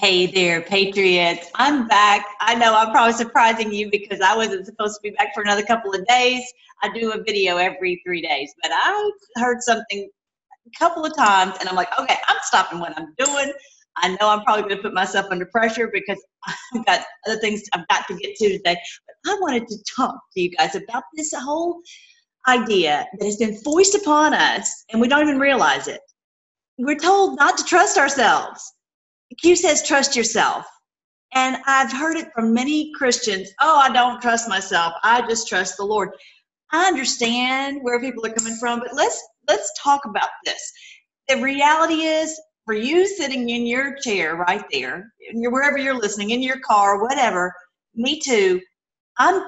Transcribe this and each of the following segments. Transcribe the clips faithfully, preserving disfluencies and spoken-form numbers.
Hey there, Patriots. I'm back. I know I'm probably surprising you because I wasn't supposed to be back for another couple of days. I do a video every three days, but I heard something a couple of times and I'm like, okay, I'm stopping what I'm doing. I know I'm probably going to put myself under pressure because I've got other things I've got to get to today. But I wanted to talk to you guys about this whole idea that has been foisted upon us and we don't even realize it. We're told not to trust ourselves. Q says, trust yourself. And I've heard it from many Christians. Oh, I don't trust myself. I just trust the Lord. I understand where people are coming from, but let's, let's talk about this. The reality is for you sitting in your chair right there, wherever you're listening, in your car, whatever, me too. I'm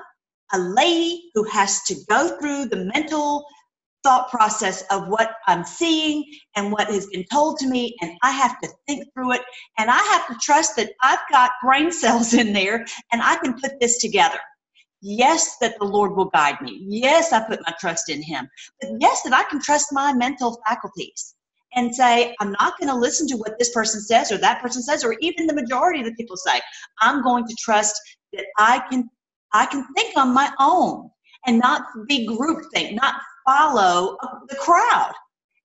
a lady who has to go through the mental thought process of what I'm seeing and what has been told to me, and I have to think through it, and I have to trust that I've got brain cells in there and I can put this together. Yes, that the Lord will guide me. Yes, I put my trust in him. But yes, that I can trust my mental faculties and say, I'm not going to listen to what this person says or that person says or even the majority of the people say. I'm going to trust that I can I can think on my own and not be groupthink, not follow the crowd.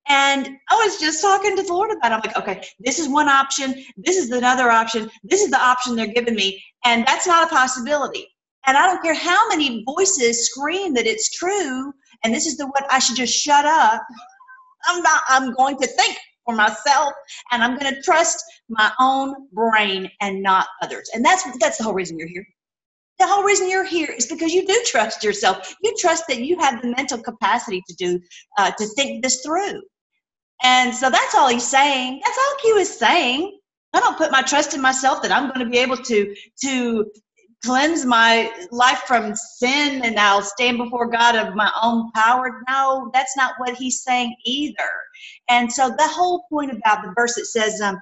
And I was just talking to the Lord about it. I'm like, okay, this is one option. This is another option. This is the option they're giving me. And that's not a possibility. And I don't care how many voices scream that it's true. And this is the what I should just shut up. I'm not, I'm going to think for myself and I'm going to trust my own brain and not others. And that's, that's the whole reason you're here. The whole reason you're here is because you do trust yourself. You trust that you have the mental capacity to do, uh, to think this through. And so that's all he's saying. That's all Q is saying. I don't put my trust in myself that I'm going to be able to, to cleanse my life from sin and I'll stand before God of my own power. No, that's not what he's saying either. And so the whole point about the verse that says, um,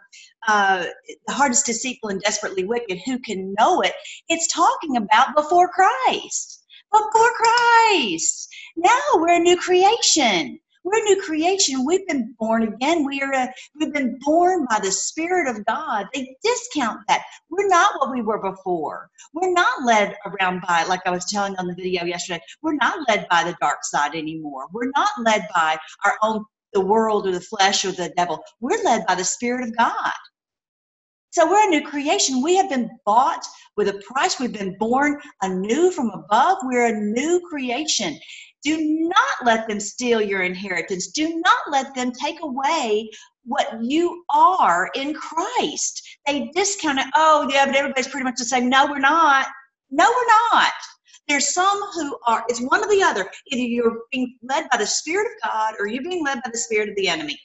Uh, the heart is deceitful and desperately wicked. Who can know it? It's talking about before Christ. Before Christ. Now we're a new creation. We're a new creation. We've been born again. We are. A, we've been born by the Spirit of God. They discount that. We're not what we were before. We're not led around by, like I was telling on the video yesterday, we're not led by the dark side anymore. We're not led by our own, the world or the flesh or the devil. We're led by the Spirit of God. So we're a new creation. We have been bought with a price. We've been born anew from above. We're a new creation. Do not let them steal your inheritance. Do not let them take away what you are in Christ. They discount it. Oh, yeah, but everybody's pretty much the same. No, we're not. No, we're not. There's some who are, it's one or the other. Either you're being led by the Spirit of God or you're being led by the spirit of the enemy.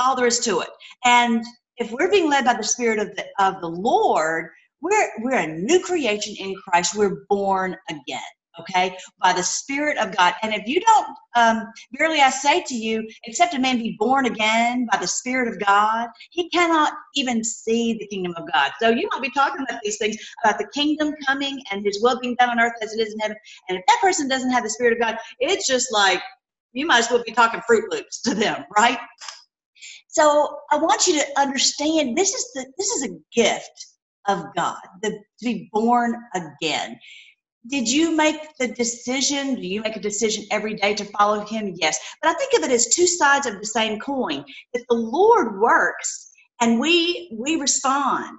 All there is to it. And if we're being led by the Spirit of the, of the Lord, we're, we're a new creation in Christ. We're born again, okay, by the Spirit of God. And if you don't, um, verily I say to you, except a man be born again by the Spirit of God, he cannot even see the kingdom of God. So you might be talking about these things, about the kingdom coming and his will being done on earth as it is in heaven. And if that person doesn't have the Spirit of God, it's just like you might as well be talking Fruit Loops to them, right? So I want you to understand this is the this is a gift of God, the, to be born again. Did you make the decision? Do you make a decision every day to follow him? Yes. But I think of it as two sides of the same coin. If the Lord works and we we respond,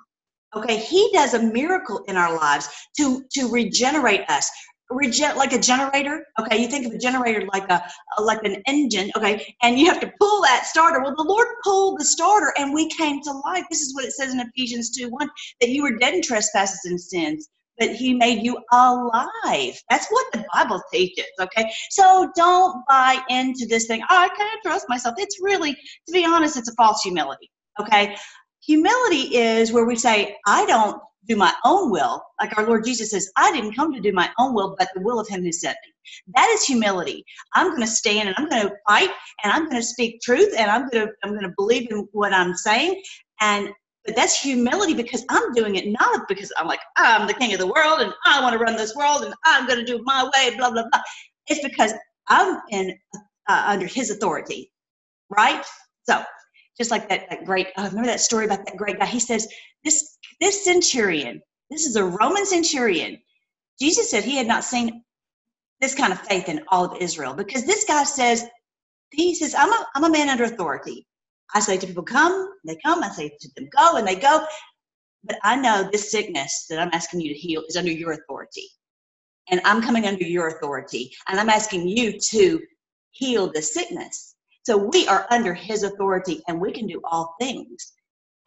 okay, he does a miracle in our lives to, to regenerate us. Regen- like a generator, okay, you think of a generator like a like an engine, okay, and you have to pull that starter. Well, the Lord pulled the starter and we came to life. This is what it says in Ephesians two one, that you were dead in trespasses and sins, but he made you alive. That's what the Bible teaches, okay? So don't buy into this thing, oh, I can't trust myself. It's really, to be honest, it's a false humility, okay? Humility is where we say, I don't do my own will. Like our Lord Jesus says, I didn't come to do my own will, but the will of him who sent me. That is humility. I'm going to stand and I'm going to fight and I'm going to speak truth and I'm going to, I'm going to believe in what I'm saying. And, but that's humility because I'm doing it, not because I'm like, I'm the king of the world and I want to run this world and I'm going to do it my way, blah, blah, blah. It's because I'm in, uh, under his authority. Right? So just like that, that great, I uh, remember that story about that great guy. He says, this This centurion, this is a Roman centurion. Jesus said he had not seen this kind of faith in all of Israel, because this guy says, he says, I'm a, I'm a man under authority. I say to people, come, they come. I say to them, go, and they go. But I know this sickness that I'm asking you to heal is under your authority. And I'm coming under your authority. And I'm asking you to heal the sickness. So we are under his authority, and we can do all things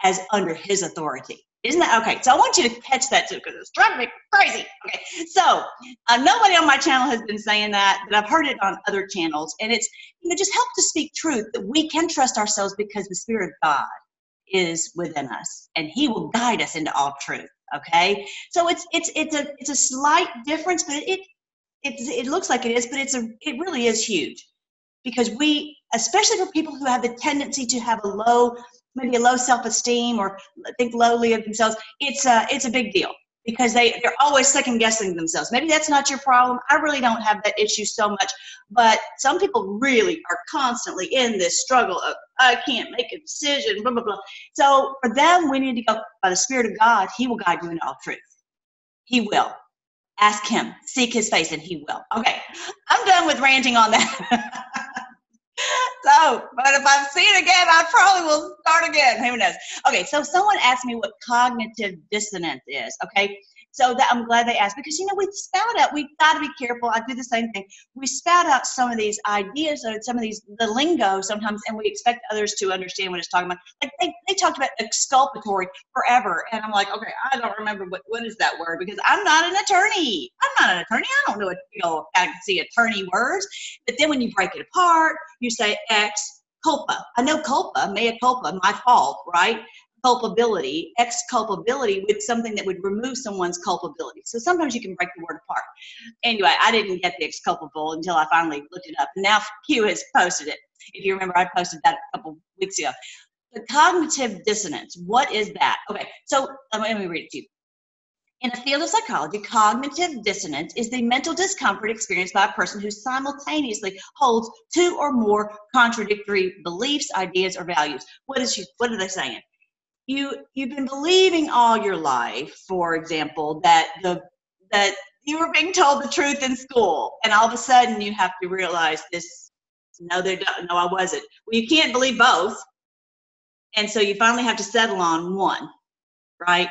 as under his authority. Isn't that okay? So I want you to catch that too, because it's driving me crazy. Okay. So uh, nobody on my channel has been saying that, but I've heard it on other channels. And it's, you know, just help to speak truth, that we can trust ourselves because the Spirit of God is within us, and he will guide us into all truth. Okay. So it's, it's, it's a, it's a slight difference, but it, it's, it looks like it is, but it's a, it really is huge, because we, especially for people who have the tendency to have a low, maybe a low self-esteem, or think lowly of themselves, it's a, it's a big deal, because they, they're always second-guessing themselves. Maybe that's not your problem. I really don't have that issue so much, but some people really are constantly in this struggle of, I can't make a decision, blah, blah, blah. So for them, we need to go by the Spirit of God. He will guide you into all truth. He will. Ask him. Seek his face, and he will. Okay, I'm done with ranting on that. So, but if I see it again, I probably will start again. Who knows? Okay, so someone asked me what cognitive dissonance is, okay? So that, I'm glad they asked, because, you know, we spout out, we've got to be careful. I do the same thing. We spout out some of these ideas, or some of these, the lingo sometimes, and we expect others to understand what it's talking about. Like, they, they talked about exculpatory forever, and I'm like, okay, I don't remember what, what is that word, because I'm not an attorney. I'm not an attorney. I don't know, you know, I can see attorney words. But then when you break it apart, you say ex culpa. I know culpa, mea culpa, my fault, right? Culpability, exculpability, with something that would remove someone's culpability. So sometimes you can break the word apart. Anyway, I didn't get the exculpable until I finally looked it up. Now Q has posted it. If you remember, I posted that a couple weeks ago. The cognitive dissonance, what is that? Okay, so let me read it to you. In a field of psychology, cognitive dissonance is the mental discomfort experienced by a person who simultaneously holds two or more contradictory beliefs, ideas, or values. What is she, what are they saying? You, you've been believing all your life, for example, that the that you were being told the truth in school, and all of a sudden you have to realize this, no, they don't, no, I wasn't. Well, you can't believe both, and so you finally have to settle on one, right?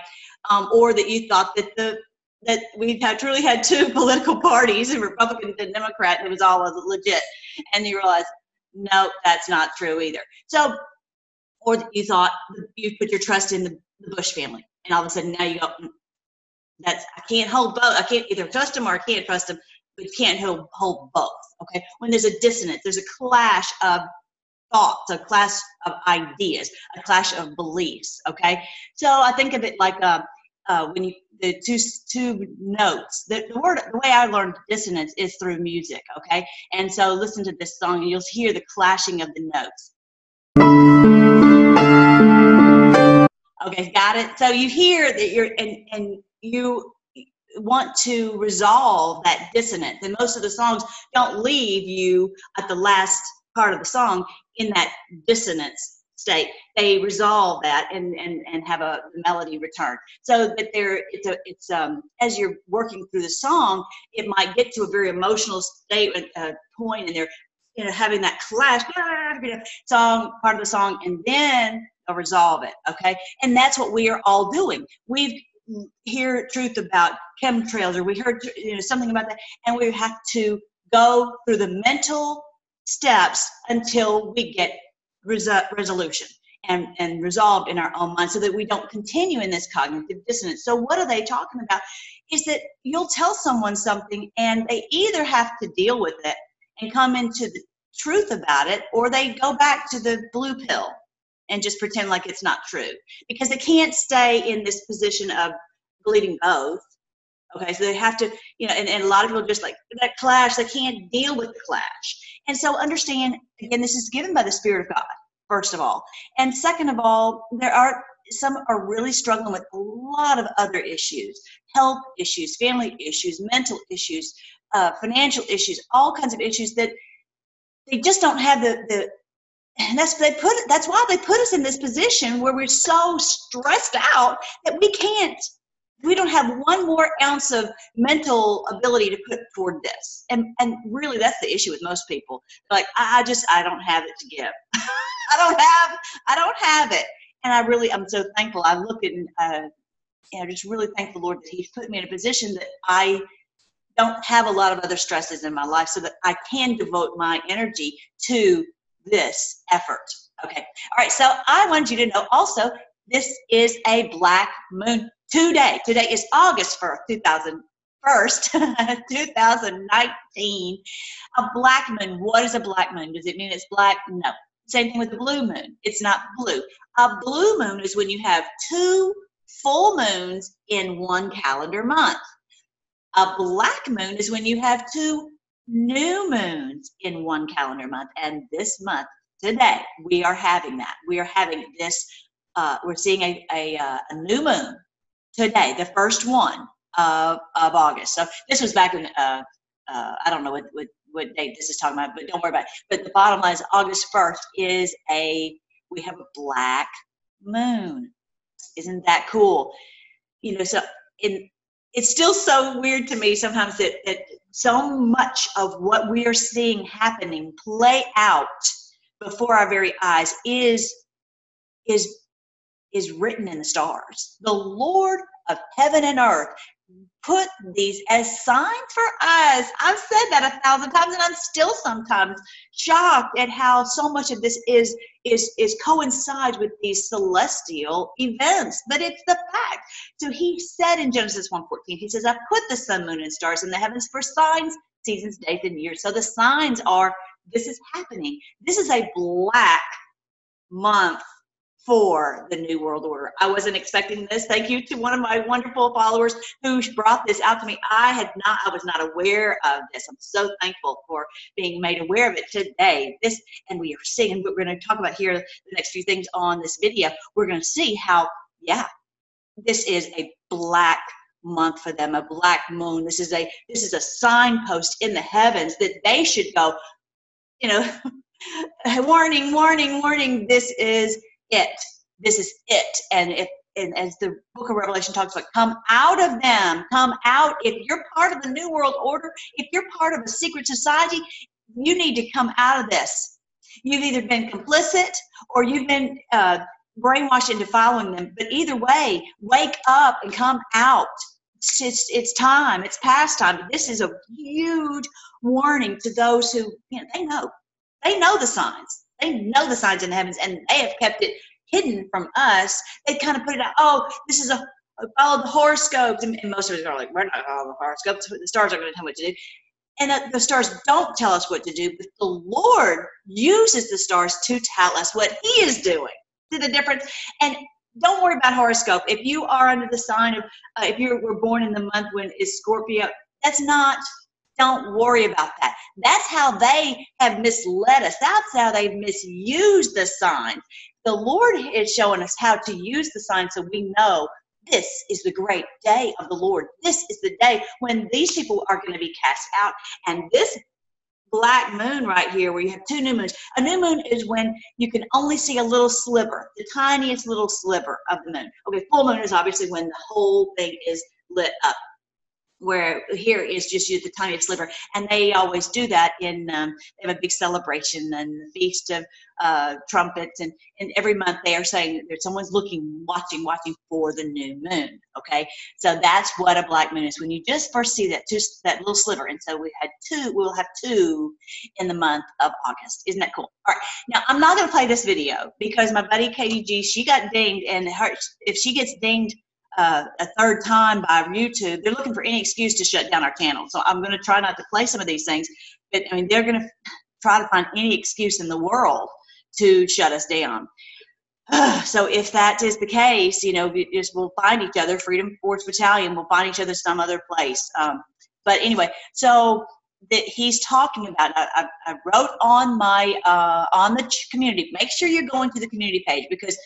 Um, or that you thought that the that we've had, truly had two political parties, a Republican and a Democrat, and it was all legit, and you realize, no, that's not true either. So. Or that you thought you put your trust in the, the Bush family, and all of a sudden now you go, that's, I can't hold both. I can't either trust them or I can't trust them, but you can't hold, hold both, okay? When there's a dissonance, there's a clash of thoughts, a clash of ideas, a clash of beliefs, okay? So I think of it like uh, uh, when you, the two, two notes, the, the word, the way I learned dissonance is through music, okay? And so listen to this song and you'll hear the clashing of the notes. Okay, got it. So you hear that you're, and, and you want to resolve that dissonance. And most of the songs don't leave you at the last part of the song in that dissonance state. They resolve that and, and, and have a melody return. So that there, it's, a, it's um, as you're working through the song, it might get to a very emotional state, uh, point, and they're, you know, having that clash, you know, song, part of the song, and then resolve it, okay? And that's what we are all doing. We've hear truth about chemtrails, or we heard, you know, something about that, and we have to go through the mental steps until we get resu resolution and and resolved in our own mind, so that we don't continue in this cognitive dissonance. So what are they talking about? Is that you'll tell someone something, and they either have to deal with it and come into the truth about it, or they go back to the blue pill and just pretend like it's not true, because they can't stay in this position of believing both. Okay, so they have to, you know, and, and a lot of people just like that clash, they can't deal with the clash. And so understand, again, this is given by the Spirit of God, first of all. And second of all, there are, some are really struggling with a lot of other issues, health issues, family issues, mental issues, uh, financial issues, all kinds of issues that they just don't have the, the And that's they put. That's why they put us in this position where we're so stressed out that we can't. We don't have one more ounce of mental ability to put toward this. And and really, that's the issue with most people. They're like, I just, I don't have it to give. I don't have, I don't have it. And I really, I'm so thankful. I look at, uh, you know, just really thank the Lord that he's put me in a position that I don't have a lot of other stresses in my life so that I can devote my energy to this effort. Okay. All right. So I wanted you to know also, this is a Black Moon today. Today is August first, two thousand nineteen. A Black Moon. What is a Black Moon? Does it mean it's black? No. Same thing with the blue moon. It's not blue. A blue moon is when you have two full moons in one calendar month. A black moon is when you have two new moons in one calendar month. And this month, today, we are having that. We are having this. Uh, we're seeing a, a, a new moon today, the first one of, of August. So this was back in, uh, uh, I don't know what, what, what date this is talking about, but don't worry about it. But the bottom line is August first is a, we have a black moon. Isn't that cool? You know, so in, it's still so weird to me sometimes that, that so much of what we are seeing happening play out before our very eyes is is is written in the stars. The Lord of heaven and earth put these as signs for us. I've said that a thousand times, and I'm still sometimes shocked at how so much of this is is is coincides with these celestial events, but it's the fact. So he said in Genesis one fourteen, he says, I put the sun, moon, and stars in the heavens for signs, seasons, days, and years. So the signs are, this is happening. This is a black month for the New World Order. I wasn't expecting this. Thank you to one of my wonderful followers who brought this out to me. I had not, I was not aware of this. I'm so thankful for being made aware of it today. This, and we are seeing what we're going to talk about here, the next few things on this video. We're going to see how, yeah, this is a black month for them, a black moon. This is a, this is a signpost in the heavens that they should go, you know, warning, warning, warning. This is it. This is it. And if, and as the book of Revelation talks about, come out of them, come out. If you're part of the New World Order, if you're part of a secret society, you need to come out of this. You've either been complicit or you've been uh, brainwashed into following them. But either way, wake up and come out. It's, it's, it's time. It's past time. This is a huge warning to those who, you know, they know. They know the signs. They know the signs in the heavens, and they have kept it hidden from us. They kind of put it out, oh, this is a, follow the horoscopes. And most of us are like, we're not following the horoscopes. The stars aren't going to tell me what to do. And the stars don't tell us what to do, but the Lord uses the stars to tell us what he is doing. See the difference? And don't worry about horoscope. If you are under the sign of, uh, if you were born in the month when it's Scorpio, that's not, don't worry about that. That's how they have misled us. That's how they've misused the signs. The Lord is showing us how to use the signs so we know this is the great day of the Lord. This is the day when these people are going to be cast out. And this black moon right here where you have two new moons. A new moon is when you can only see a little sliver, the tiniest little sliver of the moon. Okay, full moon is obviously when the whole thing is lit up, where here is just you, the tiniest sliver. And they always do that in, um, they have a big celebration and the Feast of uh, Trumpets. And, and every month they are saying that someone's looking, watching, watching for the new moon, okay? So that's what a black moon is, when you just first see that just that little sliver. And so we had two, we'll have two in the month of August. Isn't that cool? All right, now I'm not gonna play this video because my buddy Katie G, she got dinged, and her, if she gets dinged Uh, a third time by YouTube, they're looking for any excuse to shut down our channel. So I'm going to try not to play some of these things, but I mean, they're going to try to find any excuse in the world to shut us down. Uh, so if that is the case, you know, we just, we'll find each other. Freedom Force Battalion will find each other some other place. Um, but anyway, so that he's talking about, I, I wrote on my, uh, on the community, make sure you're going to the community page, because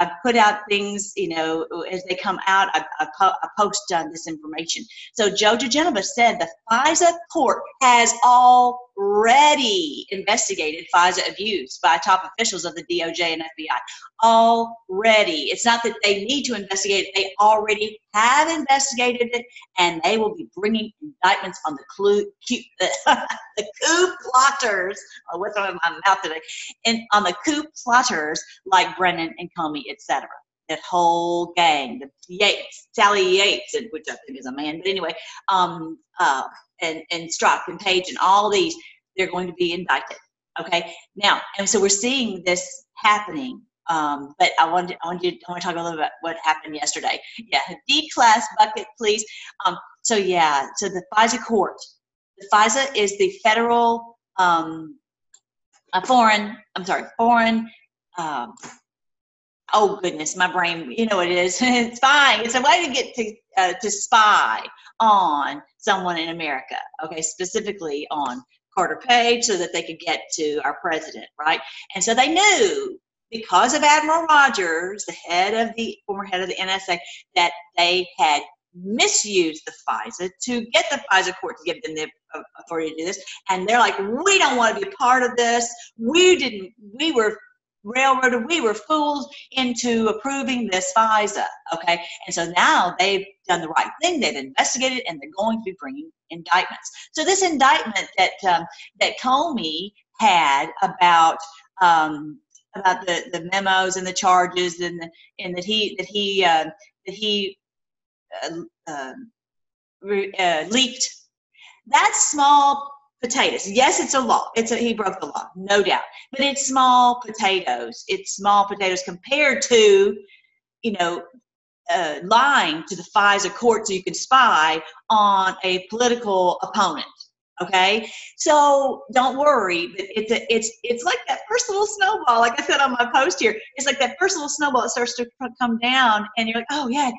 I've put out things, you know, as they come out, I, I, po I post uh, this information. So Joe DiGenova said the FISA court has all already investigated FISA abuse by top officials of the D O J and F B I. Already. It's not that they need to investigate it. They already have investigated it, and they will be bringing indictments on the clue, Q, the, the coup plotters, oh, what's on my mouth today, and on the coup plotters like Brennan and Comey, et cetera. That whole gang, the Yates, Sally Yates, and which I think is a man, but anyway, um, uh, and and Strzok and Page and all these, they're going to be indicted. Okay, now, and so we're seeing this happening. Um, but I want to, I want to, I want to talk a little bit about what happened yesterday. Yeah, D-class bucket, please. Um, so yeah, so the FISA court, the FISA is the federal, um, a foreign. I'm sorry, foreign. Um, Oh goodness, my brain, you know what it is, it's spying. It's a way to get to, uh, to spy on someone in America, okay, specifically on Carter Page so that they could get to our president, right? And so they knew because of Admiral Rogers, the head of the, former head of the N S A, that they had misused the FISA to get the FISA court to give them the authority to do this. And they're like, we don't want to be part of this. We didn't, we were railroaded, we were fooled into approving this FISA, okay? And so now they've done the right thing, they've investigated, and they're going to be bringing indictments. So this indictment that um, that Comey had about um, about the, the memos and the charges and the, and that he that he uh, that he uh, uh, re, uh, leaked, that's small potatoes. Yes, it's a law. It's a, he broke the law, no doubt. But it's small potatoes. It's small potatoes compared to, you know, uh, lying to the FISA court so you can spy on a political opponent. Okay, so don't worry. But it's a, it's it's like that personal snowball. Like I said on my post here, it's like that personal snowball. It starts to come down, and you're like, oh yeah,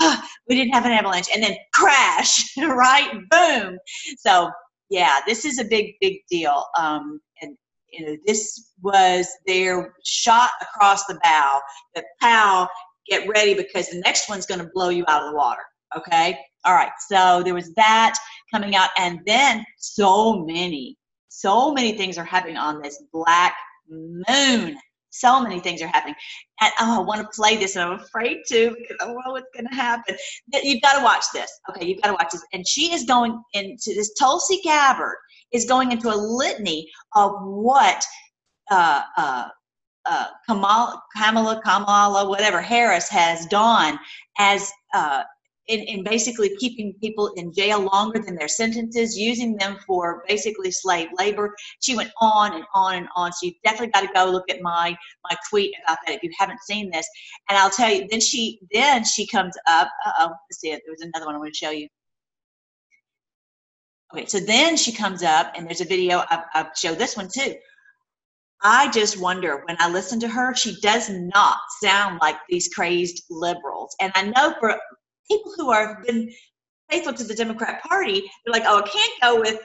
oh, we didn't have an avalanche, and then crash, right? Boom. So. Yeah, this is a big, big deal, um, and you know this was their shot across the bow. The pow, get ready because the next one's going to blow you out of the water. Okay, all right. So there was that coming out, and then so many, so many things are happening on this Black Moon. So many things are happening, and oh, I want to play this, and I'm afraid to because I don't know what's going to happen. You've got to watch this. Okay, you've got to watch this. And she is going into this. Tulsi Gabbard is going into a litany of what uh, uh, uh, Kamala, Kamala, Kamala, whatever Harris has done as uh, in, in basically keeping people in jail longer than their sentences, using them for basically slave labor. She went on and on and on. So you've definitely got to go look at my my tweet about that if you haven't seen this. And I'll tell you, then she then she comes up. Uh-oh, let's see it. There was another one I want to show you. Okay, so then she comes up, and there's a video. I'll show this one too. I just wonder, when I listen to her, she does not sound like these crazed liberals. And I know for people who are been faithful to the Democrat Party, they're like, oh, I can't go with,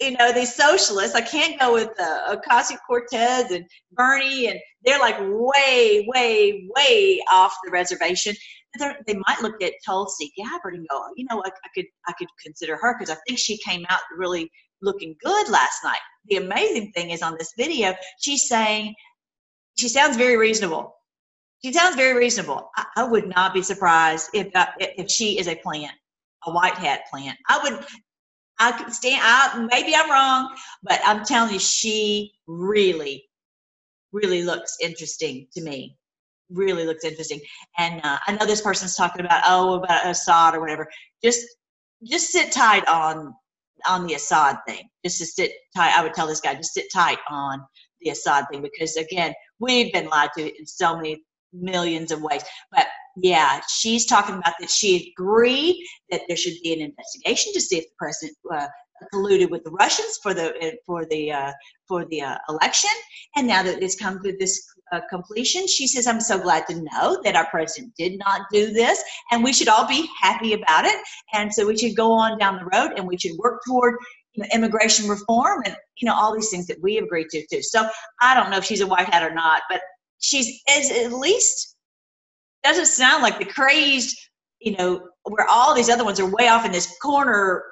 you know, these socialists. I can't go with uh, Ocasio-Cortez and Bernie, and they're like way, way, way off the reservation. They're, they might look at Tulsi Gabbard and go, oh, you know, I, I could, I could consider her because I think she came out really looking good last night. The amazing thing is on this video, she's saying she sounds very reasonable. She sounds very reasonable. I, I would not be surprised if uh, if she is a plant, a white hat plant. I would, I could stand, I, maybe I'm wrong, but I'm telling you, she really, really looks interesting to me. Really looks interesting. And uh, I know this person's talking about, oh, about Assad or whatever. Just, just sit tight on, on the Assad thing. Just to sit tight. I would tell this guy, just sit tight on the Assad thing because, again, we've been lied to in so many millions of ways. But yeah, she's talking about that she agreed that there should be an investigation to see if the president uh, colluded with the Russians for the for the uh, for the uh, election. And now that it's come to this uh, completion, she says, "I'm so glad to know that our president did not do this, and we should all be happy about it. And so we should go on down the road, and we should work toward." You know, immigration reform and, you know, all these things that we agreed to too. So I don't know if she's a white hat or not, but she's is at least doesn't sound like the crazed, you know, where all these other ones are way off in this corner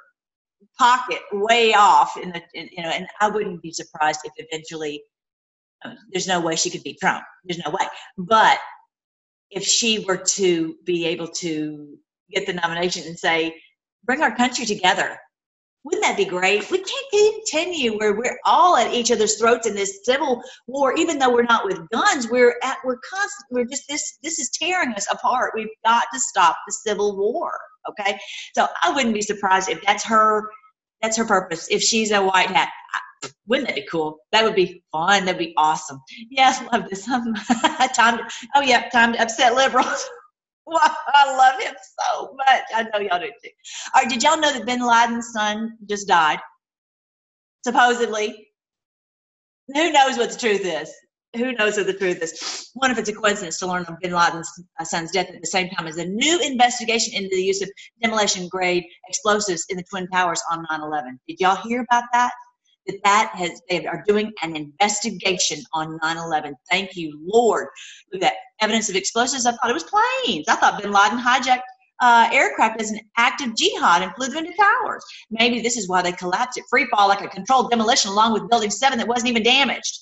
pocket way off in the, in, you know, and I wouldn't be surprised if eventually, I mean, there's no way she could be Trump. There's no way. But if she were to be able to get the nomination and say, bring our country together, wouldn't that be great? We can't continue where we're all at each other's throats in this civil war, even though we're not with guns. We're at, we're constant, we're just, this, this is tearing us apart. We've got to stop the civil war. Okay. So I wouldn't be surprised if that's her, that's her purpose. If she's a white hat, wouldn't that be cool? That would be fun. That'd be awesome. Yes. Yeah, love this. time to, oh yeah. Time to upset liberals. Wow, I love him so much. I know y'all do too. All right, did y'all know that Bin Laden's son just died? Supposedly. Who knows what the truth is? Who knows what the truth is? What if it's a coincidence to learn of Bin Laden's son's death at the same time as a new investigation into the use of demolition-grade explosives in the Twin Towers on nine eleven? Did y'all hear about that? That that has, they are doing an investigation on nine eleven. Thank you, Lord. Look at that. Evidence of explosives. I thought it was planes. I thought Bin Laden hijacked uh, aircraft as an act of jihad and flew them into towers. Maybe this is why they collapsed at free fall like a controlled demolition along with Building seven that wasn't even damaged.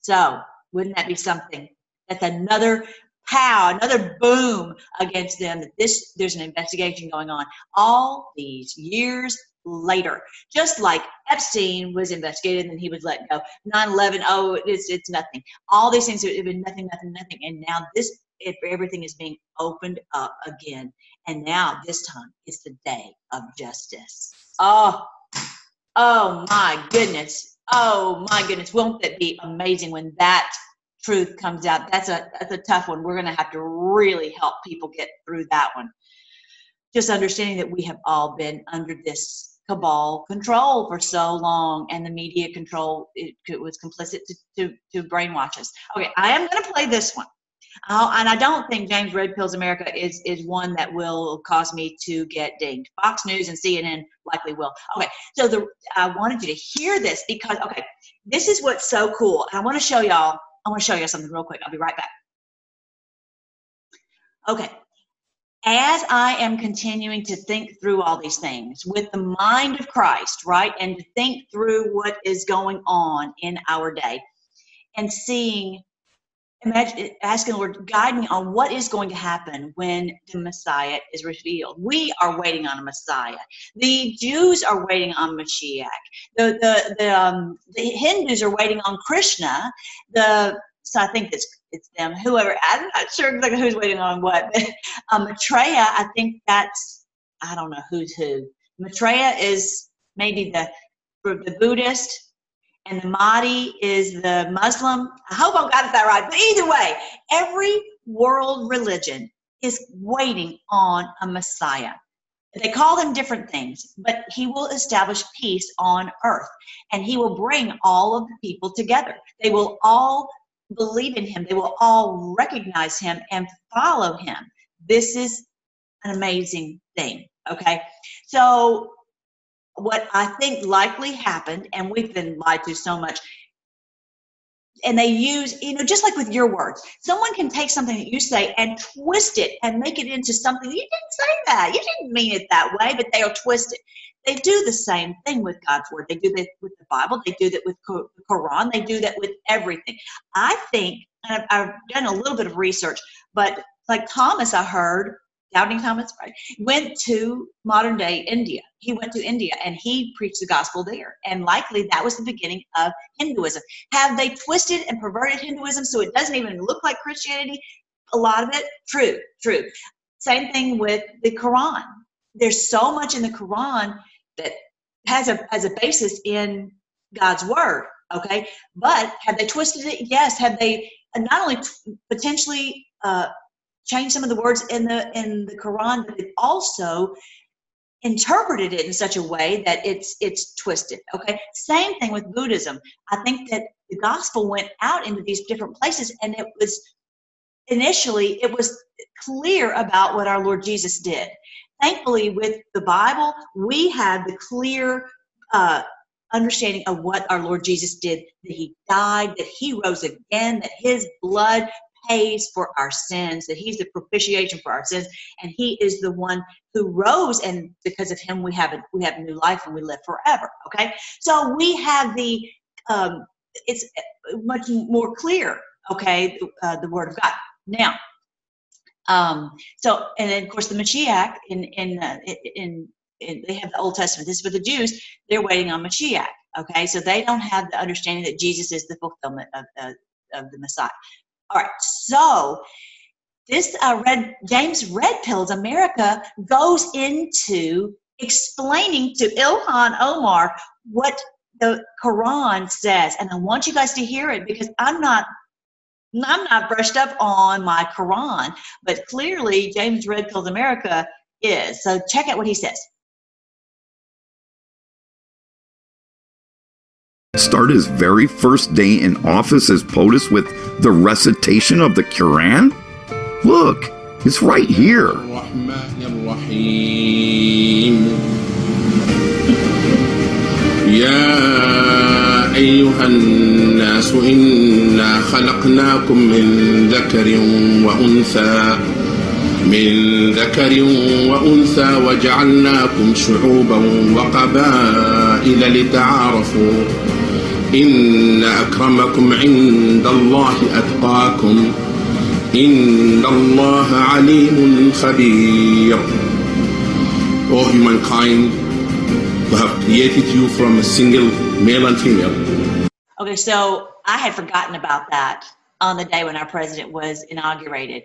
So wouldn't that be something? That's another pow, another boom against them. That this, there's an investigation going on all these years later. Just like Epstein was investigated and then he was let go. nine eleven, oh, it's, it's nothing. All these things have been nothing, nothing, nothing. And now this, if everything is being opened up again. And now this time it's the day of justice. Oh, oh my goodness. Oh my goodness. Won't that be amazing when that truth comes out? That's a, that's a tough one. We're going to have to really help people get through that one. Just understanding that we have all been under this cabal control for so long, and the media control, it, it was complicit to, to, to brainwash us. Okay, I am going to play this one. I'll, and I don't think James Redpills America is, is one that will cause me to get dinged. Fox News and C N N likely will. Okay, so the, I wanted you to hear this because, okay, this is what's so cool. I want to show y'all, I want to show y'all something real quick. I'll be right back. Okay. As I am continuing to think through all these things with the mind of Christ, right, and to think through what is going on in our day and seeing, imagine, asking the Lord, guide me on what is going to happen when the Messiah is revealed. We are waiting on a Messiah. The Jews are waiting on Mashiach. The, the, the, um, the Hindus are waiting on Krishna. The So I think it's, it's them, whoever. I'm not sure who's waiting on what. But um, Maitreya, I think that's, I don't know who's who. Maitreya is maybe the, the Buddhist, and the Mahdi is the Muslim. I hope I got that right. But either way, every world religion is waiting on a Messiah. They call them different things, but he will establish peace on earth, and he will bring all of the people together. They will all believe in him. They will all recognize him and follow him. This is an amazing thing. Okay. So what I think likely happened, and we've been lied to so much, and they use, you know, just like with your words, someone can take something that you say and twist it and make it into something. You didn't say that. You didn't mean it that way, but they'll twist it. They do the same thing with God's word. They do that with the Bible. They do that with the Quran. They do that with everything. I think, and I've, I've done a little bit of research, but like Thomas, I heard, Doubting Thomas, right, went to modern day India. He went to India and he preached the gospel there. And likely that was the beginning of Hinduism. Have they twisted and perverted Hinduism so it doesn't even look like Christianity? A lot of it, true, true. Same thing with the Quran. There's so much in the Quran that has a, has a basis in God's word, okay? But have they twisted it? Yes. Have they not only potentially uh, changed some of the words in the, in the Quran, but they've also interpreted it in such a way that it's, it's twisted, okay? Same thing with Buddhism. I think that the gospel went out into these different places, and it was initially, it was clear about what our Lord Jesus did. Thankfully, with the Bible, we have the clear uh, understanding of what our Lord Jesus did, that he died, that he rose again, that his blood pays for our sins, that he's the propitiation for our sins, and he is the one who rose, and because of him we have a, we have a new life and we live forever. Okay, so we have the um, it's much more clear. Okay, uh, the word of God now. Um, so and then of course the Mashiach in in uh, in, in they have the Old Testament. This is for the Jews. They're waiting on Mashiach. Okay, so they don't have the understanding that Jesus is the fulfillment of the of the Messiah. All right, so this uh, Red, James Redpills America goes into explaining to Ilhan Omar what the Quran says, and I want you guys to hear it because I'm not I'm not brushed up on my Quran, but clearly James Redpills America is. So check out what he says. Start his very first day in office as POTUS with the recitation of the Quran? Look, it's right here. Ya ayyuhan nas inna khalaqnakum min dhakarin wa untha min dhakarin wa untha wa ja'alnakum shu'uban wa qabaila lita'arafu إن أكرمكم عند الله أتقاكم إن الله عليم خبير. O humankind, who have created you from a single male and female. Okay, so I had forgotten about that on the day when our president was inaugurated,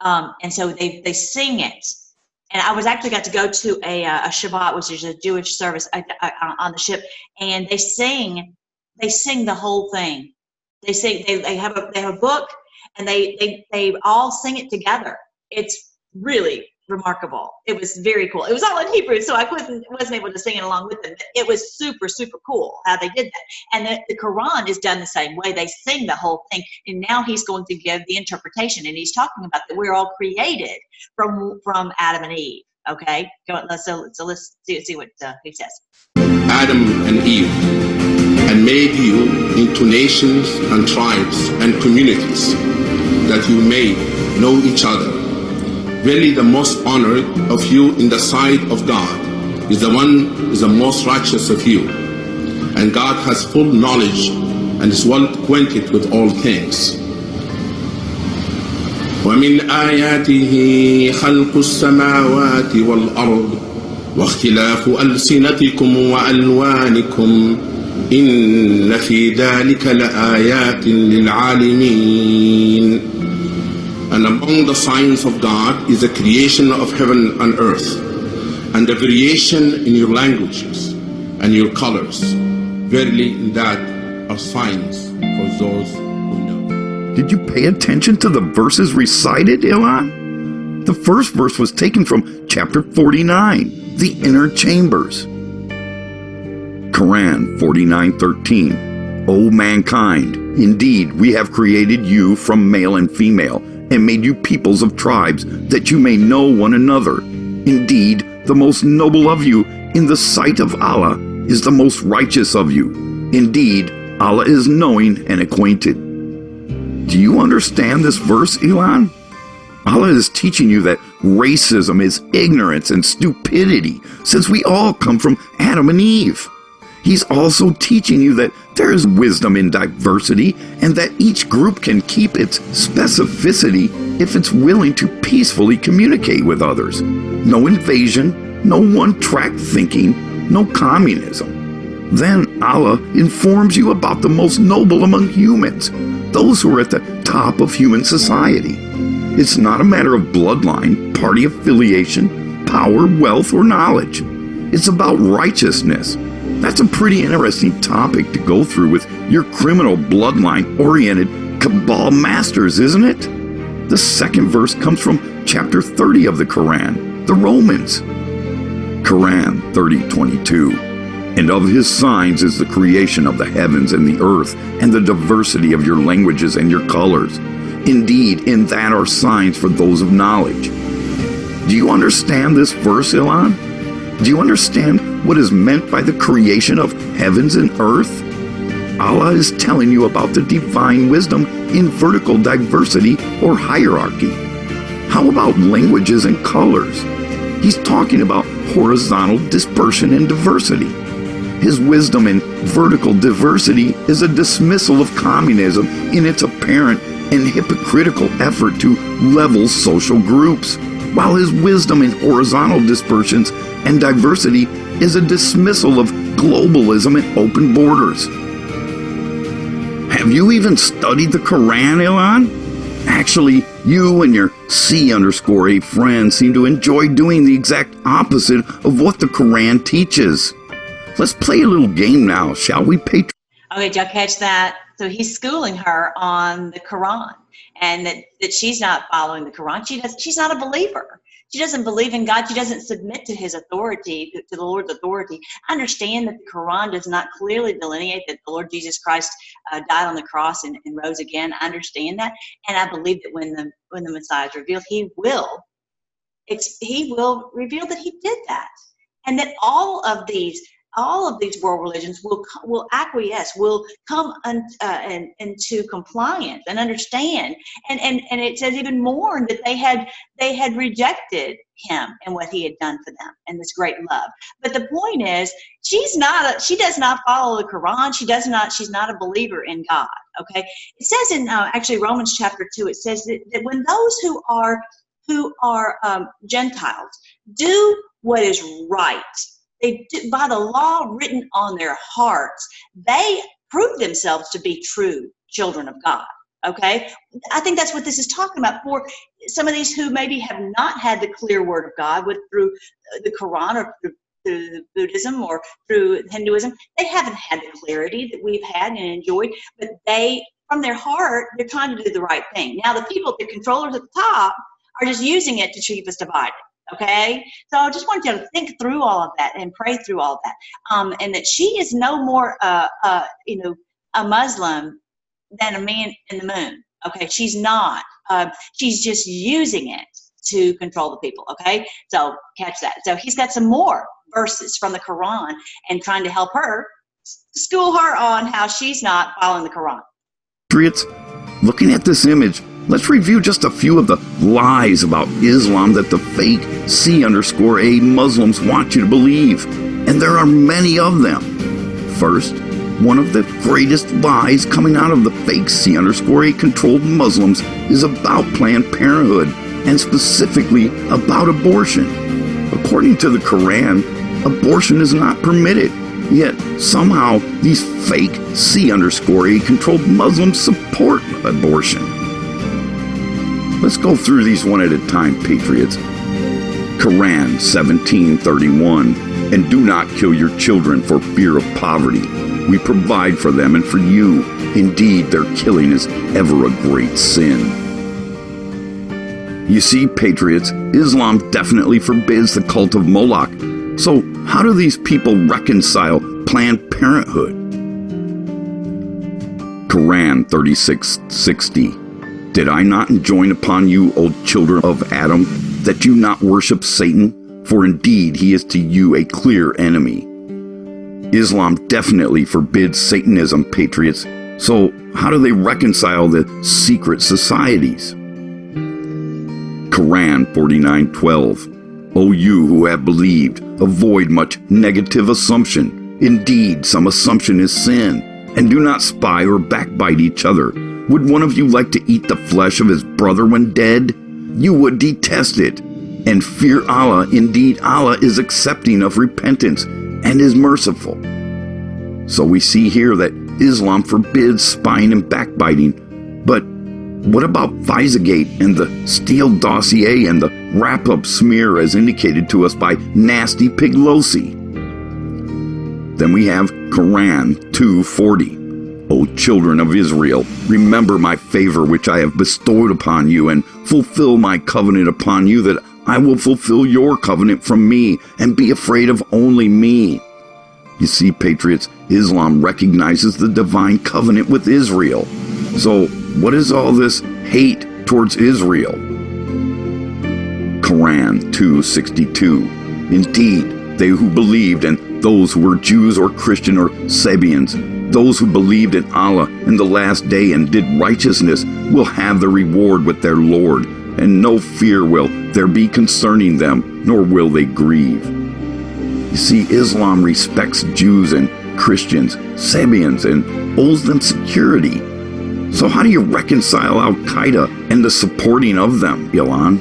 um, and so they they sing it. And I was actually got to go to a, a Shabbat, which is a Jewish service, I, I, on the ship, and they sing. They sing the whole thing. They sing. They, they have a they have a book, and they they they all sing it together. It's really remarkable. It was very cool. It was all in Hebrew, so I couldn't wasn't able to sing it along with them. It was super super cool how they did that. And the, the Quran is done the same way. They sing the whole thing, and now he's going to give the interpretation, and he's talking about that we're all created from from Adam and Eve. Okay, so so let's see see what uh, he says. Adam and Eve. And made you into nations and tribes and communities, that you may know each other. Really, the most honored of you in the sight of God is the one is the most righteous of you, and God has full knowledge and is well acquainted with all things. وَمِنْ آيَاتِهِ خَلْقُ السَّمَاوَاتِ وَالْأَرْضِ وَاخْتِلَافُ أَلْسِنَتِكُمْ وَأَلْوَانِكُمْ إن في ذلك لآيات للعالمين. And among the signs of God is the creation of heaven and earth, and the variation in your languages and your colors. Verily, in that are signs for those who know. Did you pay attention to the verses recited, Ilhan? The first verse was taken from chapter forty-nine, the inner chambers. Quran forty-nine thirteen. O mankind, indeed we have created you from male and female, and made you peoples of tribes, that you may know one another. Indeed, the most noble of you in the sight of Allah is the most righteous of you. Indeed, Allah is knowing and acquainted. Do you understand this verse, Ilhan? Allah is teaching you that racism is ignorance and stupidity, since we all come from Adam and Eve. He's also teaching you that there is wisdom in diversity, and that each group can keep its specificity if it's willing to peacefully communicate with others. No invasion, no one-track thinking, no communism. Then Allah informs you about the most noble among humans, those who are at the top of human society. It's not a matter of bloodline, party affiliation, power, wealth, or knowledge. It's about righteousness. That's a pretty interesting topic to go through with your criminal bloodline-oriented cabal masters, isn't it? The second verse comes from chapter thirty of the Quran, the Romans. Quran thirty twenty-two. And of his signs is the creation of the heavens and the earth, and the diversity of your languages and your colors. Indeed, in that are signs for those of knowledge. Do you understand this verse, Ilhan? Do you understand what is meant by the creation of heavens and earth? Allah is telling you about the divine wisdom in vertical diversity or hierarchy. How about languages and colors? He's talking about horizontal dispersion and diversity. His wisdom in vertical diversity is a dismissal of communism in its apparent and hypocritical effort to level social groups, while his wisdom in horizontal dispersions and diversity is a dismissal of globalism and open borders. Have you even studied the Quran, Ilhan? Actually, you and your C underscore A friends seem to enjoy doing the exact opposite of what the Quran teaches. Let's play a little game now, shall we, Patreon? Okay, did y'all catch that? So he's schooling her on the Quran and that, that she's not following the Quran. She does, she's not a believer. She doesn't believe in God. She doesn't submit to his authority, to the Lord's authority. I understand that the Quran does not clearly delineate that the Lord Jesus Christ uh, died on the cross and, and rose again. I understand that. And I believe that when the, when the Messiah is revealed, he will, it's, he will reveal that he did that. And that all of these All of these world religions will will acquiesce, will come un, uh, and, into compliance and understand. And, and and it says even more that they had they had rejected him and what he had done for them and this great love. But the point is, she's not a, she does not follow the Quran. She does not. She's not a believer in God. Okay, it says in uh, actually Romans chapter two. It says that, that when those who are who are um, Gentiles do what is right. They do, by the law written on their hearts, they prove themselves to be true children of God. Okay, I think that's what this is talking about for some of these who maybe have not had the clear word of God with through the Quran or through, through Buddhism or through Hinduism. They haven't had the clarity that we've had and enjoyed, but they, from their heart, they're trying to do the right thing. Now, the people, the controllers at the top, are just using it to keep us divided. Okay, so I just want you to think through all of that and pray through all of that, um, and that she is no more, uh, uh, you know, a Muslim than a man in the moon. Okay, she's not. Uh, she's just using it to control the people. Okay, so catch that. So he's got some more verses from the Quran and trying to help her, school her on how she's not following the Quran. Patriots, looking at this image, let's review just a few of the lies about Islam that the fake C underscore A Muslims want you to believe. And there are many of them. First, one of the greatest lies coming out of the fake C underscore A controlled Muslims is about Planned Parenthood and specifically about abortion. According to the Quran, abortion is not permitted. Yet somehow these fake C underscore A controlled Muslims support abortion. Let's go through these one at a time, patriots. Quran seventeen thirty-one, and do not kill your children for fear of poverty. We provide for them and for you. Indeed, their killing is ever a great sin. You see, patriots, Islam definitely forbids the cult of Moloch. So how do these people reconcile Planned Parenthood? Quran thirty-six sixty. Did I not enjoin upon you, O children of Adam, that you not worship Satan? For indeed he is to you a clear enemy. Islam definitely forbids Satanism, patriots. So how do they reconcile the secret societies? Quran forty-nine twelve. O you who have believed, avoid much negative assumption. Indeed, some assumption is sin. And do not spy or backbite each other. Would one of you like to eat the flesh of his brother when dead? You would detest it. And fear Allah. Indeed, Allah is accepting of repentance and is merciful. So we see here that Islam forbids spying and backbiting. But what about Visegate and the Steele dossier and the wrap-up smear as indicated to us by Nasty Piglosi? Then we have Quran two forty. O children of Israel, remember my favor which I have bestowed upon you, and fulfill my covenant upon you, that I will fulfill your covenant from me, and be afraid of only me. You see, patriots, Islam recognizes the divine covenant with Israel. So what is all this hate towards Israel? Quran two sixty-two. Indeed, they who believed and those who were Jews or Christian or Sabians, Those who believed in Allah in the last day and did righteousness will have the reward with their Lord, and no fear will there be concerning them, nor will they grieve. You see, Islam respects Jews and Christians, Sabians, and owes them security. So how do you reconcile Al-Qaeda and the supporting of them, Ilhan?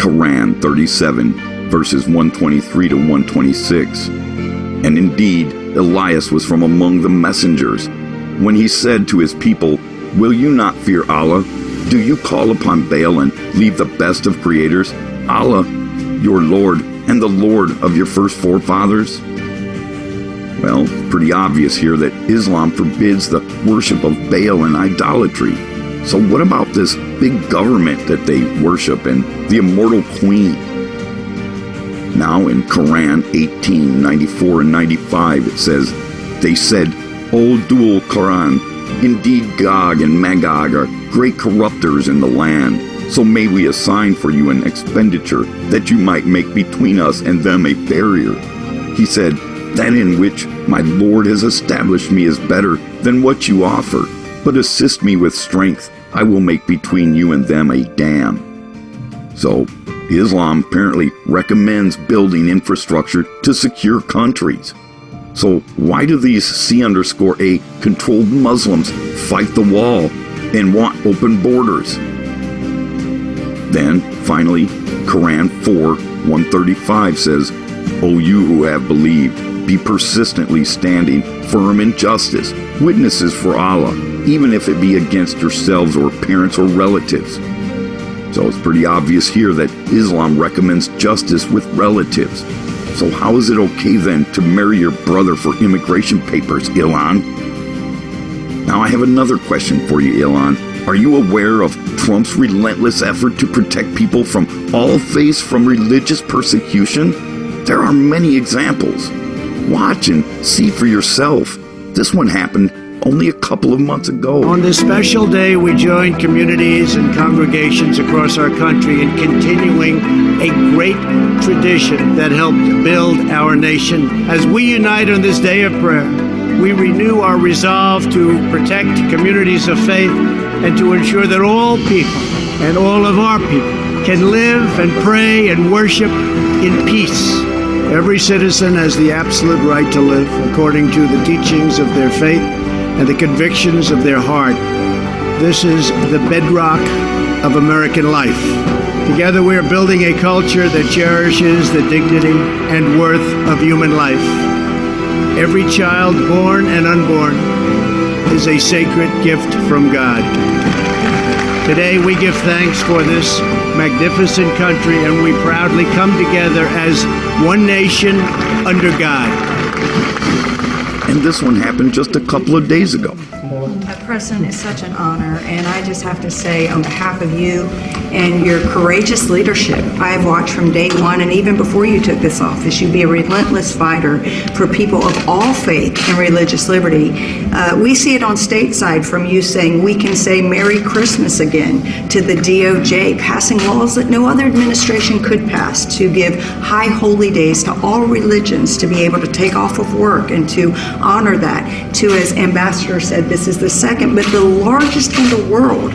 Quran thirty-seven, verses one twenty-three to one twenty-six. And indeed, Elias was from among the messengers, when he said to his people, "Will you not fear Allah? Do you call upon Baal and leave the best of creators, Allah, your Lord, and the Lord of your first forefathers?" Well, pretty obvious here that Islam forbids the worship of Baal and idolatry. So what about this big government that they worship and the immortal queen? Now in Quran eighteen, ninety-four and ninety-five it says, "They said, O dual Quran, indeed Gog and Magog are great corruptors in the land. So may we assign for you an expenditure that you might make between us and them a barrier." He said, "That in which my Lord has established me is better than what you offer, but assist me with strength. I will make between you and them a dam." So Islam apparently recommends building infrastructure to secure countries. So why do these C underscore A controlled Muslims fight the wall and want open borders? Then finally, Quran four, one thirty-five says, "O you who have believed, be persistently standing firm in justice, witnesses for Allah, even if it be against yourselves or parents or relatives." So it's pretty obvious here that Islam recommends justice with relatives. So how is it okay then to marry your brother for immigration papers, Ilhan? Now I have another question for you, Ilhan. Are you aware of Trump's relentless effort to protect people from all faiths from religious persecution? There are many examples. Watch and see for yourself. This one happened only a couple of months ago. On this special day, we join communities and congregations across our country in continuing a great tradition that helped build our nation. As we unite on this day of prayer, we renew our resolve to protect communities of faith and to ensure that all people and all of our people can live and pray and worship in peace. Every citizen has the absolute right to live according to the teachings of their faith and the convictions of their heart. This is the bedrock of American life. Together we are building a culture that cherishes the dignity and worth of human life. Every child, born and unborn, is a sacred gift from God. Today we give thanks for this magnificent country, and we proudly come together as one nation under God. And this one happened just a couple of days ago. A person is such an honor, and I just have to say on behalf of you and your courageous leadership, I've watched from day one and even before you took this office, you be a relentless fighter for people of all faith and religious liberty. Uh, we see it on stateside from you saying we can say Merry Christmas again to the D O J, passing laws that no other administration could pass to give high holy days to all religions to be able to take off of work and to honor that, to, as Ambassador said, this is the second, but the largest in the world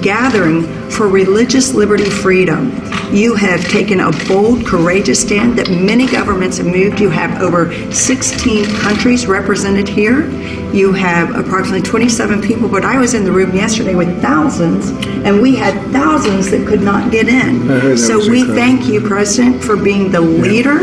gathering for religious liberty freedom. You have taken a bold, courageous stand that many governments have moved. You have over sixteen countries represented here. You have approximately twenty-seven people, but I was in the room yesterday with thousands, and we had thousands that could not get in. So we incredible. Thank you, President, for being the leader,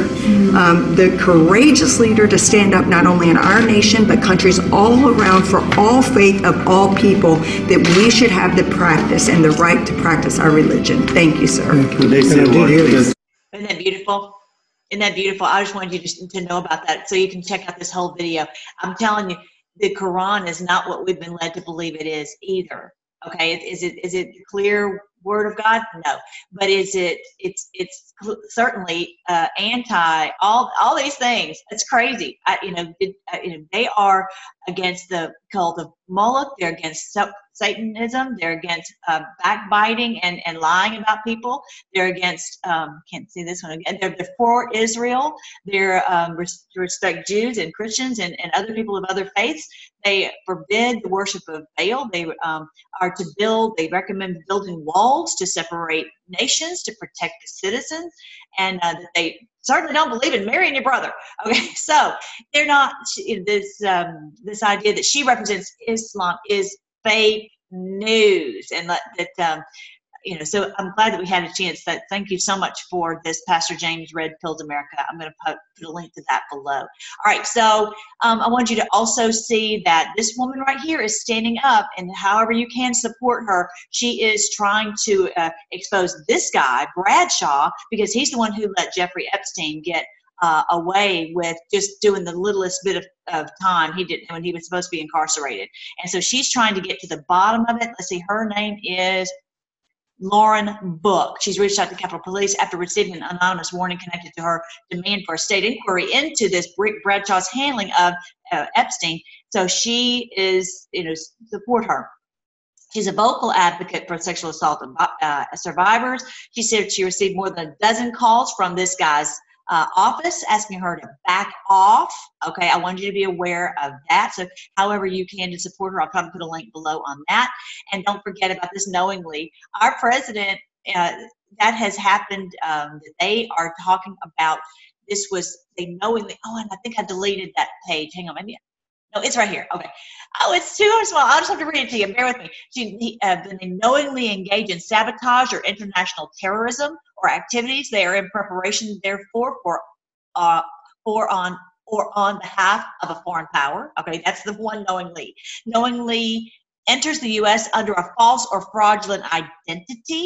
um, the courageous leader to stand up not only in our nation, but countries all around for all faith of all people, that we should have the pride Practice and the right to practice our religion. Thank you, sir. Thank you. Isn't that beautiful? Isn't that beautiful? I just wanted you to, to know about that so you can check out this whole video. I'm telling you, the Quran is not what we've been led to believe it is either. Okay, is it is it the clear word of God? No, but is it it's it's certainly uh, anti all all these things. It's crazy. I, you know, it, uh, you know, they are against the cult of Moloch. They're against Satanism. They're against uh, backbiting and, and lying about people. They're against, um, can't see this one again, they're, they're for Israel. They're um, res respect Jews and Christians and, and other people of other faiths. They forbid the worship of Baal. They um, are to build, they recommend building walls to separate nations, to protect the citizens, and uh, that they certainly don't believe in marrying your brother. Okay, so they're not, this, um, this idea that she represents Islam is fake news, and let, that, um, you know, so I'm glad that we had a chance. That thank you so much for this, Pastor James Redpills America. I'm going to put a link to that below. All right, so um, I want you to also see that this woman right here is standing up, and however you can support her, she is trying to uh, expose this guy, Bradshaw, because he's the one who let Jeffrey Epstein get Uh, away with just doing the littlest bit of, of time he didn't when he was supposed to be incarcerated. And so she's trying to get to the bottom of it. Let's see, her name is Lauren Book. She's reached out to Capitol Police after receiving an anonymous warning connected to her demand for a state inquiry into this Rick Bradshaw's handling of uh, Epstein. So she is, you know, support her. She's a vocal advocate for sexual assault uh, survivors. She said she received more than a dozen calls from this guy's Uh, office asking her to back off. Okay, I want you to be aware of that. So however you can to support her, I'll probably put a link below on that. And don't forget about this knowingly. Our president, uh, that has happened. Um, they are talking about this was they knowingly. Oh, and I think I deleted that page. Hang on, maybe. No, it's right here. Okay. Oh, it's too small. I'll just have to read it to you. Bear with me. She, uh, when they knowingly engage in sabotage or international terrorism or activities, they are in preparation, therefore, for, uh, for on or on behalf of a foreign power. Okay, that's the one knowingly. Knowingly enters the U S under a false or fraudulent identity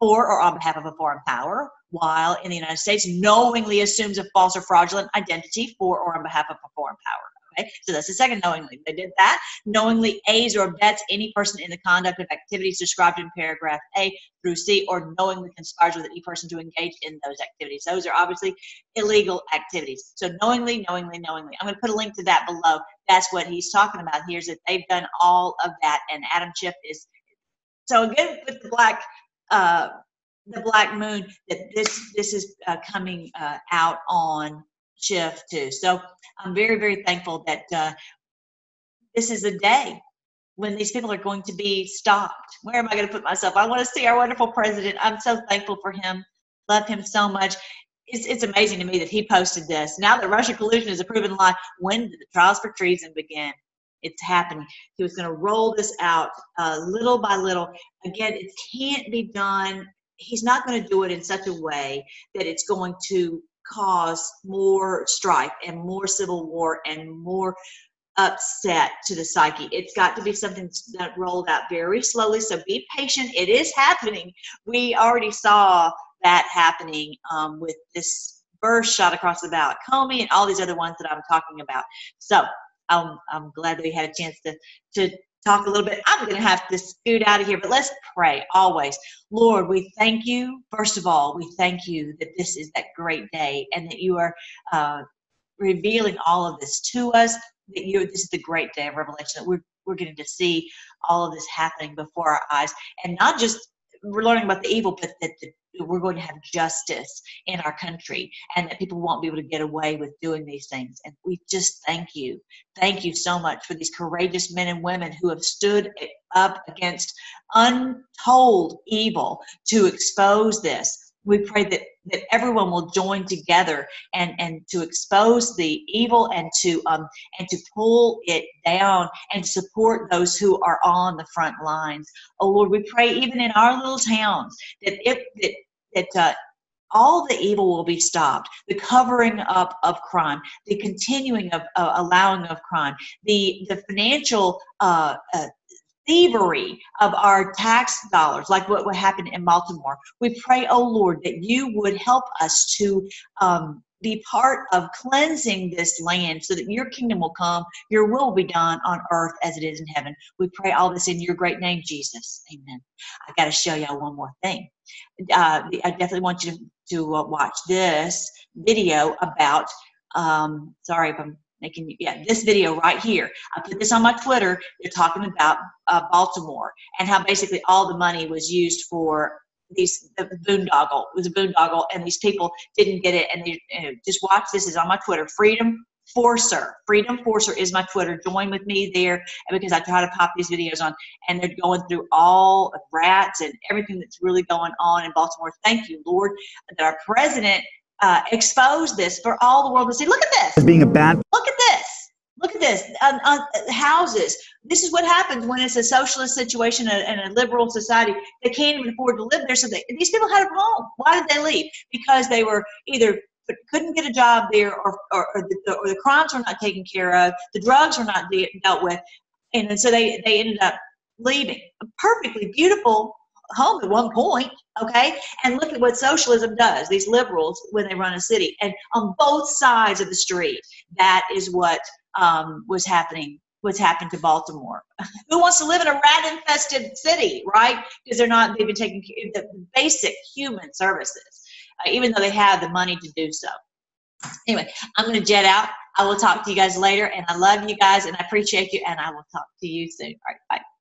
for or on behalf of a foreign power, while in the United States knowingly assumes a false or fraudulent identity for or on behalf of a foreign power. Okay. So that's the second knowingly. They did that. Knowingly aids or abets any person in the conduct of activities described in paragraph A through C, or knowingly conspires with any person to engage in those activities. Those are obviously illegal activities. So knowingly, knowingly, knowingly. I'm going to put a link to that below. That's what he's talking about here, is that they've done all of that, and Adam Schiff is so again with the black uh, the black moon, that this this is uh, coming uh, out on Schiff too. So I'm very, very thankful that uh, this is a day when these people are going to be stopped. Where am I going to put myself? I want to see our wonderful president. I'm so thankful for him. Love him so much. It's, it's amazing to me that he posted this. Now that Russian collusion is a proven lie, when did the trials for treason begin? It's happening. He was going to roll this out uh, little by little. Again, it can't be done. He's not going to do it in such a way that it's going to cause more strife and more civil war and more upset to the psyche. It's got to be something that rolled out very slowly. So be patient. It is happening. We already saw that happening um, with this burst shot across the ballot, Comey and all these other ones that I'm talking about. So um, I'm glad that we had a chance to, to talk a little bit. I'm going to have to scoot out of here, but let's pray always. Lord, we thank you. First of all, we thank you that this is that great day, and that you are uh, revealing all of this to us, that you, this is the great day of revelation, that we're, we're getting to see all of this happening before our eyes, and not just we're learning about the evil, but that the, we're going to have justice in our country, and that people won't be able to get away with doing these things. And we just thank you. Thank you so much for these courageous men and women who have stood up against untold evil to expose this. We pray that, that everyone will join together and, and to expose the evil, and to, um, and to pull it down, and support those who are on the front lines. Oh, Lord, we pray even in our little towns that, if, that, that uh, all the evil will be stopped, the covering up of crime, the continuing of uh, allowing of crime, the, the financial uh, uh, thievery of our tax dollars, like what would happen in Baltimore. We pray, oh Lord, that you would help us to um, be part of cleansing this land, so that your kingdom will come, your will be done on earth as it is in heaven. We pray all this in your great name, Jesus. Amen. I got to show y'all one more thing. Uh, I definitely want you to, to uh, watch this video about, um, sorry if I'm They can, yeah, this video right here. I put this on my Twitter. They're talking about uh, Baltimore and how basically all the money was used for these the boondoggle. It was a boondoggle, and these people didn't get it. And they you know, just watch. This is on my Twitter. Freedom Forcer. Freedom Forcer is my Twitter. Join with me there, because I try to pop these videos on, and they're going through all of rats and everything that's really going on in Baltimore. Thank you, Lord, that our president uh, exposed this for all the world to see. Look at this. Being a bad. Look at this. Look at this. Um, uh, houses. This is what happens when it's a socialist situation and a liberal society. They can't even afford to live there. So they, these people had a home. Why did they leave? Because they were either but couldn't get a job there, or, or, or, the, or the crimes were not taken care of, the drugs were not de dealt with, and, and so they, they ended up leaving. A perfectly beautiful home at one point, okay? And look at what socialism does, these liberals, when they run a city. And on both sides of the street, that is what um, was happening, what's happened to Baltimore. Who wants to live in a rat-infested city, right? Because they're not, they've been taking the basic human services, Uh, even though they have the money to do so. Anyway, I'm going to jet out. I will talk to you guys later, and I love you guys, and I appreciate you, and I will talk to you soon. All right, bye.